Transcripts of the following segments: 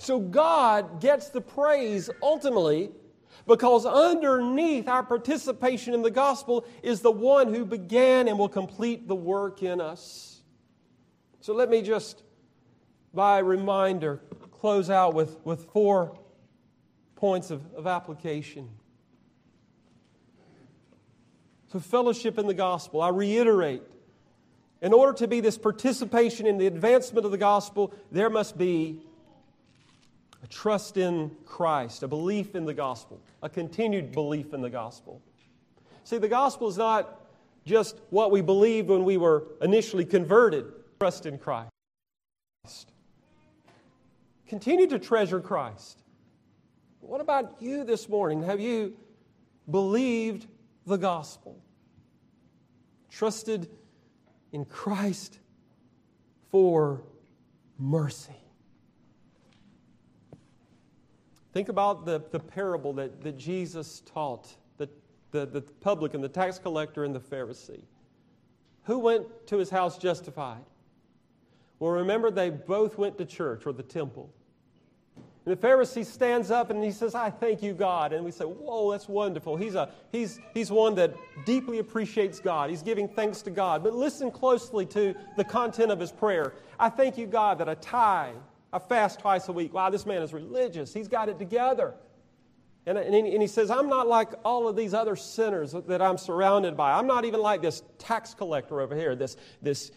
So God gets the praise ultimately, because underneath our participation in the gospel is the one who began and will complete the work in us. So let me just, by reminder, close out with 4 points of application. So fellowship in the gospel, I reiterate, in order to be this participation in the advancement of the gospel, there must be a trust in Christ, a belief in the gospel, a continued belief in the gospel. See, the gospel is not just what we believed when we were initially converted. Trust in Christ. Continue to treasure Christ. What about you this morning? Have you believed the gospel? Trusted in Christ for mercy. Think about the parable that Jesus taught, the publican, the tax collector, and the Pharisee. Who went to his house justified? Well, remember, they both went to church or the temple. And the Pharisee stands up and he says, "I thank you, God." And we say, "Whoa, that's wonderful. He's one that deeply appreciates God. He's giving thanks to God." But listen closely to the content of his prayer. "I thank you, God, that I tithe. I fast twice a week." Wow, this man is religious. He's got it together. And he says, "I'm not like all of these other sinners that I'm surrounded by. I'm not even like this tax collector over here, this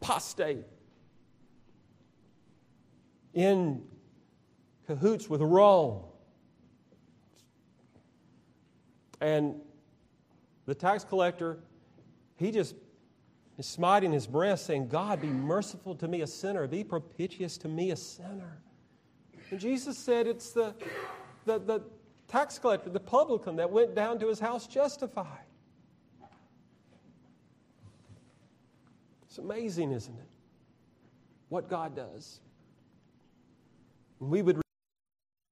apostate in cahoots with Rome." And the tax collector, he just is smiting his breast, saying, "God, be merciful to me, a sinner. Be propitious to me, a sinner." And Jesus said it's the tax collector, the publican, that went down to his house justified. It's amazing, isn't it, what God does? And we would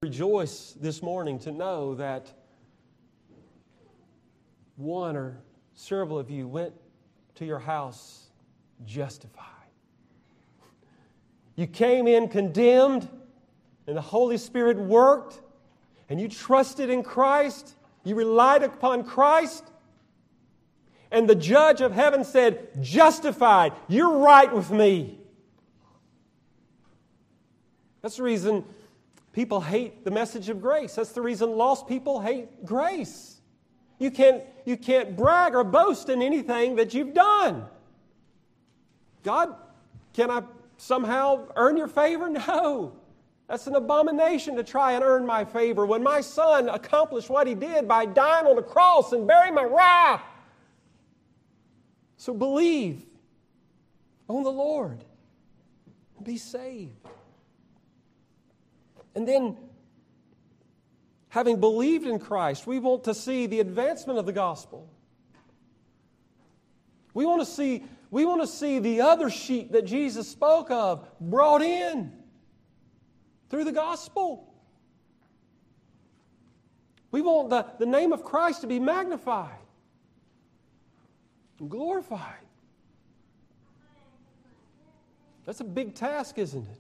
rejoice this morning to know that one or several of you went to your house justified. You came in condemned, and the Holy Spirit worked, and you trusted in Christ. You relied upon Christ. And the judge of heaven said, "Justified, you're right with me." That's the reason people hate the message of grace. That's the reason lost people hate grace. You can't brag or boast in anything that you've done. "God, can I somehow earn your favor?" No. That's an abomination to try and earn my favor. When my son accomplished what he did by dying on the cross and bearing my wrath. So believe on the Lord and be saved. And then, having believed in Christ, we want to see the advancement of the gospel. We want to see the other sheep that Jesus spoke of brought in through the gospel. We want the name of Christ to be magnified and glorified. That's a big task, isn't it?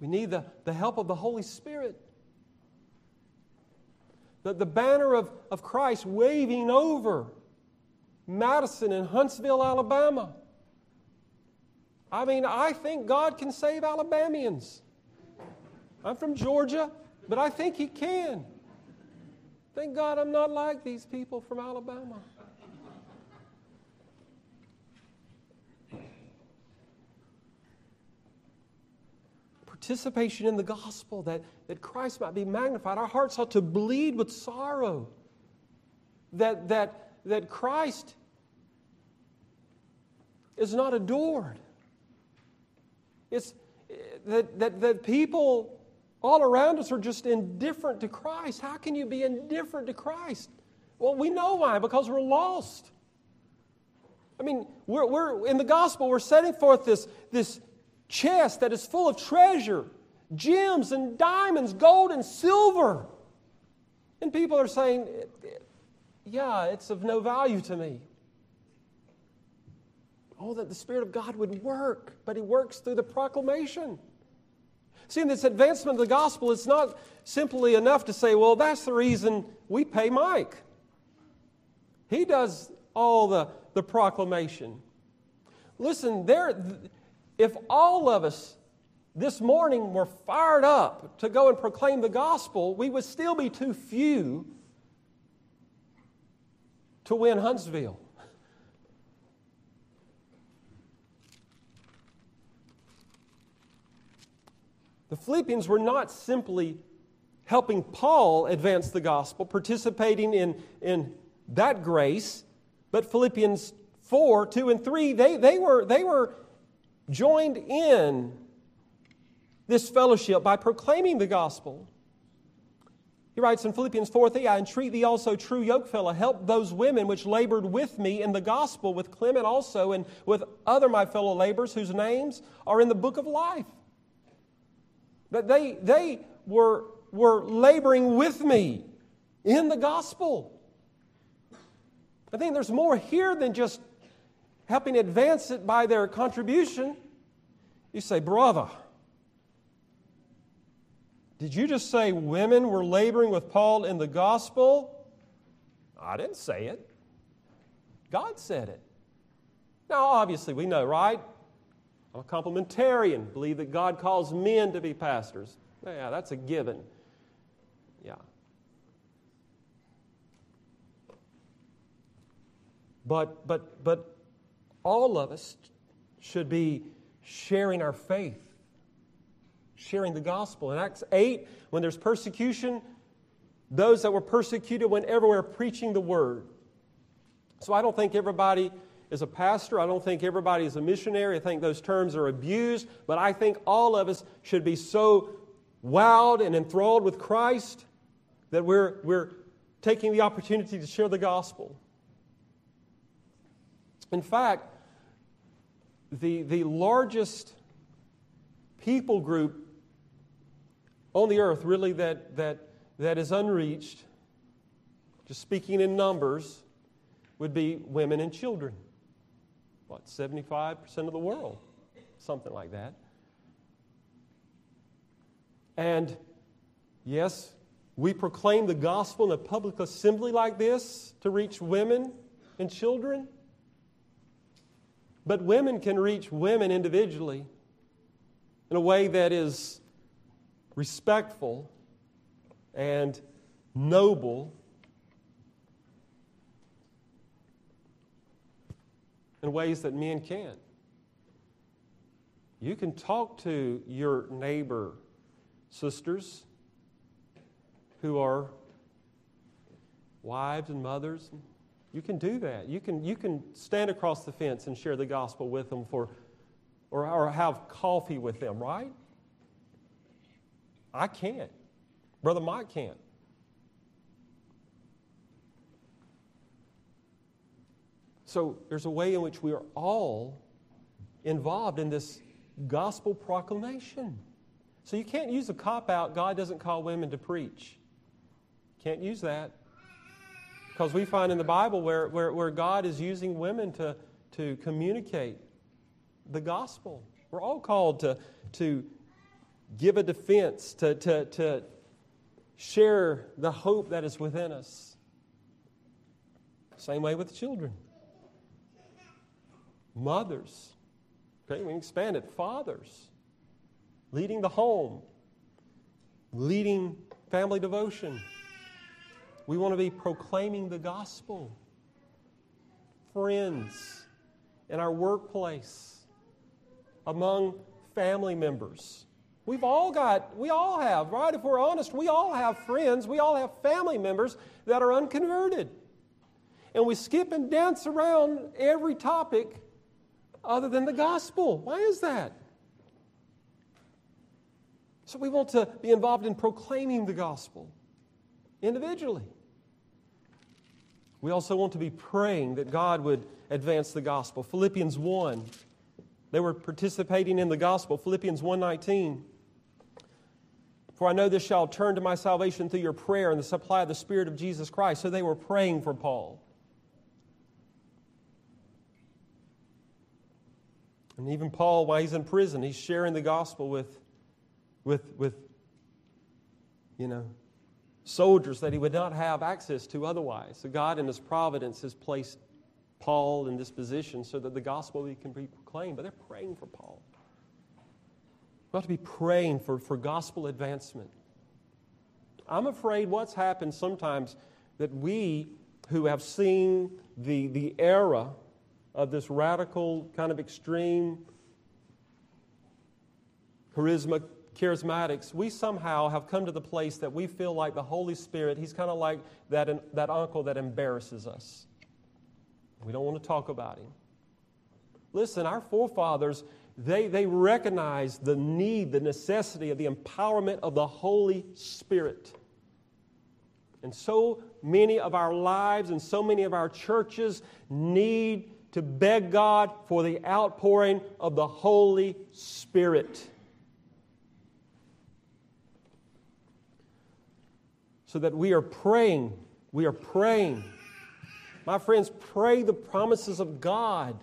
We need the help of the Holy Spirit. The banner of Christ waving over Madison and Huntsville, Alabama. I mean, I think God can save Alabamians. I'm from Georgia, but I think He can. Thank God I'm not like these people from Alabama. Participation in the gospel that Christ might be magnified. Our hearts ought to bleed with sorrow that Christ is not adored. It's that people all around us are just indifferent to Christ. How can you be indifferent to Christ? Well, we know why, because we're lost. I mean, we're in the gospel, we're setting forth this chest that is full of treasure, gems and diamonds, gold and silver. And people are saying, "Yeah, it's of no value to me." Oh, that the Spirit of God would work, but He works through the proclamation. See, in this advancement of the gospel, it's not simply enough to say, well, that's the reason we pay Mike. He does all the proclamation. Listen, if all of us this morning were fired up to go and proclaim the gospel, we would still be too few to win Huntsville. The Philippians were not simply helping Paul advance the gospel, participating in that grace, but Philippians 4, 2, and 3, they were joined in this fellowship by proclaiming the gospel. He writes in Philippians 4:3, I entreat thee also, true yokefellow, help those women which labored with me in the gospel, with Clement also, and with other my fellow laborers, whose names are in the book of life. But they were laboring with me in the gospel. I think there's more here than just helping advance it by their contribution. You say, brother, did you just say women were laboring with Paul in the gospel? I didn't say it. God said it. Now, obviously, we know, right? I'm a complementarian, believe that God calls men to be pastors. Yeah, that's a given. Yeah. But all of us should be sharing our faith, sharing the gospel. In Acts 8, when there's persecution, those that were persecuted went everywhere preaching the word. So I don't think everybody is a pastor. I don't think everybody is a missionary. I think those terms are abused. But I think all of us should be so wowed and enthralled with Christ that we're taking the opportunity to share the gospel. In fact, the largest people group on the earth, really, that is unreached, just speaking in numbers, would be women and children. What, 75% of the world? Something like that. And yes, we proclaim the gospel in a public assembly like this to reach women and children. But women can reach women individually in a way that is respectful and noble, in ways that men can't. You can talk to your neighbor sisters who are wives and mothers. You can do that. You can stand across the fence and share the gospel with them or have coffee with them, right? I can't. Brother Mike can't. So there's a way in which we are all involved in this gospel proclamation. So you can't use a cop-out, God doesn't call women to preach. Can't use that. Because we find in the Bible where God is using women to communicate the gospel. We're all called to give a defense, to share the hope that is within us. Same way with children. Mothers, okay, we can expand it. Fathers, leading the home, leading family devotion. We want to be proclaiming the gospel. Friends, in our workplace, among family members. We all have, right? If we're honest, we all have friends, we all have family members that are unconverted. And we skip and dance around every topic other than the gospel. Why is that? So we want to be involved in proclaiming the gospel individually. We also want to be praying that God would advance the gospel. Philippians 1, they were participating in the gospel. Philippians 1:19, for I know this shall turn to my salvation through your prayer and the supply of the Spirit of Jesus Christ. So they were praying for Paul. And even Paul, while he's in prison, he's sharing the gospel with soldiers that he would not have access to otherwise. So God in His providence has placed Paul in this position so that the gospel can be proclaimed. But they're praying for Paul. We ought to be praying for gospel advancement. I'm afraid what's happened sometimes that we who have seen the era of this radical kind of extreme charismatics, we somehow have come to the place that we feel like the Holy Spirit, He's kind of like that uncle that embarrasses us. We don't want to talk about Him. Listen, our forefathers, they recognized the need, the necessity of the empowerment of the Holy Spirit. And so many of our lives and so many of our churches need to beg God for the outpouring of the Holy Spirit, so that we are praying. My friends, pray the promises of God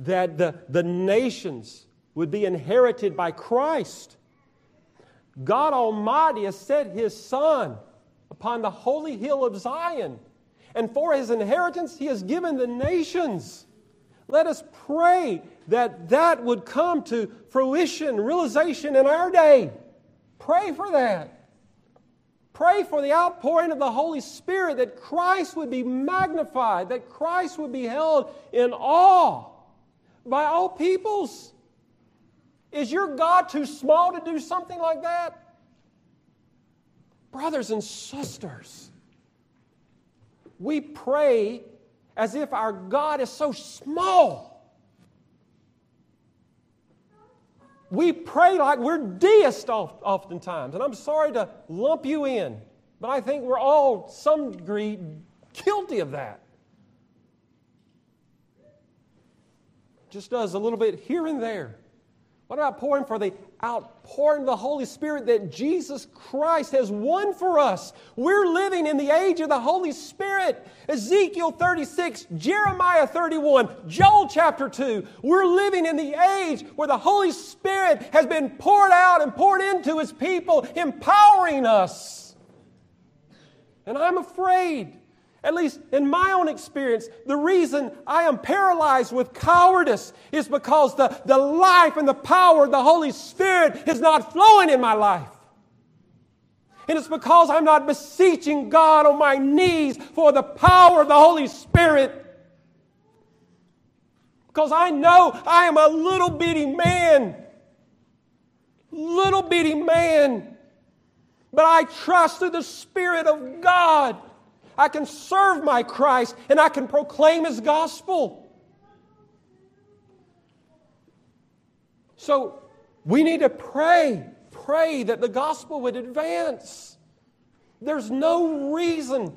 that the nations would be inherited by Christ. God Almighty has set His Son upon the holy hill of Zion, and for His inheritance He has given the nations. Let us pray that would come to fruition, realization in our day. Pray for that. Pray for the outpouring of the Holy Spirit, that Christ would be magnified, that Christ would be held in awe by all peoples. Is your God too small to do something like that? Brothers and sisters, we pray as if our God is so small. We pray like we're deists oftentimes. And I'm sorry to lump you in, but I think we're all, to some degree, guilty of that. Just does a little bit here and there. What about pouring for the outpouring of the Holy Spirit that Jesus Christ has won for us? We're living in the age of the Holy Spirit. Ezekiel 36, Jeremiah 31, Joel chapter 2. We're living in the age where the Holy Spirit has been poured out and poured into His people, empowering us. And I'm afraid, at least in my own experience, the reason I am paralyzed with cowardice is because the life and the power of the Holy Spirit is not flowing in my life. And it's because I'm not beseeching God on my knees for the power of the Holy Spirit. Because I know I am a little bitty man. Little bitty man. But I trust through the Spirit of God, I can serve my Christ and I can proclaim His gospel. So we need to pray that the gospel would advance. There's no reason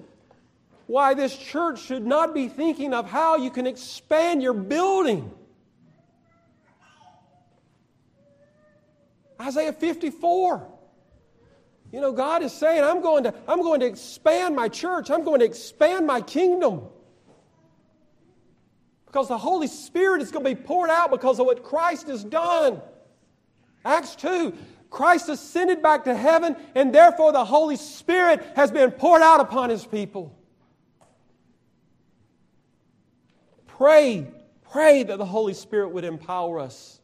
why this church should not be thinking of how you can expand your building. Isaiah 54. You know, God is saying, I'm going to expand my church. I'm going to expand my kingdom. Because the Holy Spirit is going to be poured out because of what Christ has done. Acts 2, Christ ascended back to heaven, and therefore the Holy Spirit has been poured out upon His people. Pray that the Holy Spirit would empower us,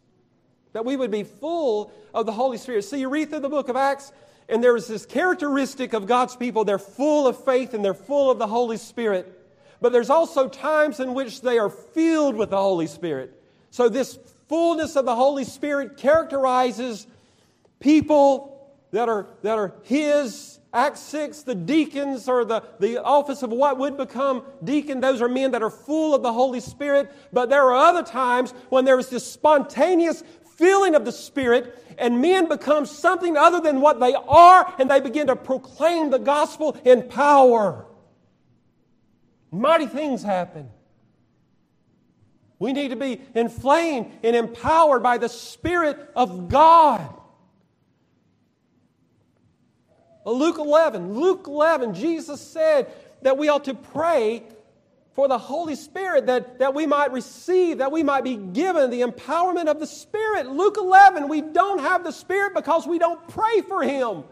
that we would be full of the Holy Spirit. See, you read through the book of Acts, and there is this characteristic of God's people. They're full of faith and they're full of the Holy Spirit. But there's also times in which they are filled with the Holy Spirit. So this fullness of the Holy Spirit characterizes people that are His. Acts 6, the deacons, or the office of what would become deacon, those are men that are full of the Holy Spirit. But there are other times when there is this spontaneous filling of the Spirit, and men become something other than what they are, and they begin to proclaim the gospel in power. Mighty things happen. We need to be inflamed and empowered by the Spirit of God. Luke 11, Jesus said that we ought to pray for the Holy Spirit, that we might receive, that we might be given the empowerment of the Spirit. Luke 11, we don't have the Spirit because we don't pray for Him.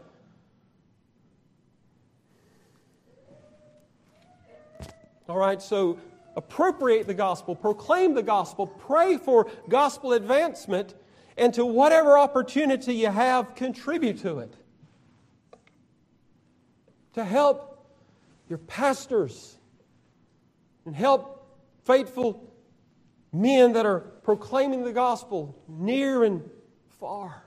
All right, so appropriate the gospel, proclaim the gospel, pray for gospel advancement, and to whatever opportunity you have, contribute to it. To help your pastors and help faithful men that are proclaiming the gospel near and far.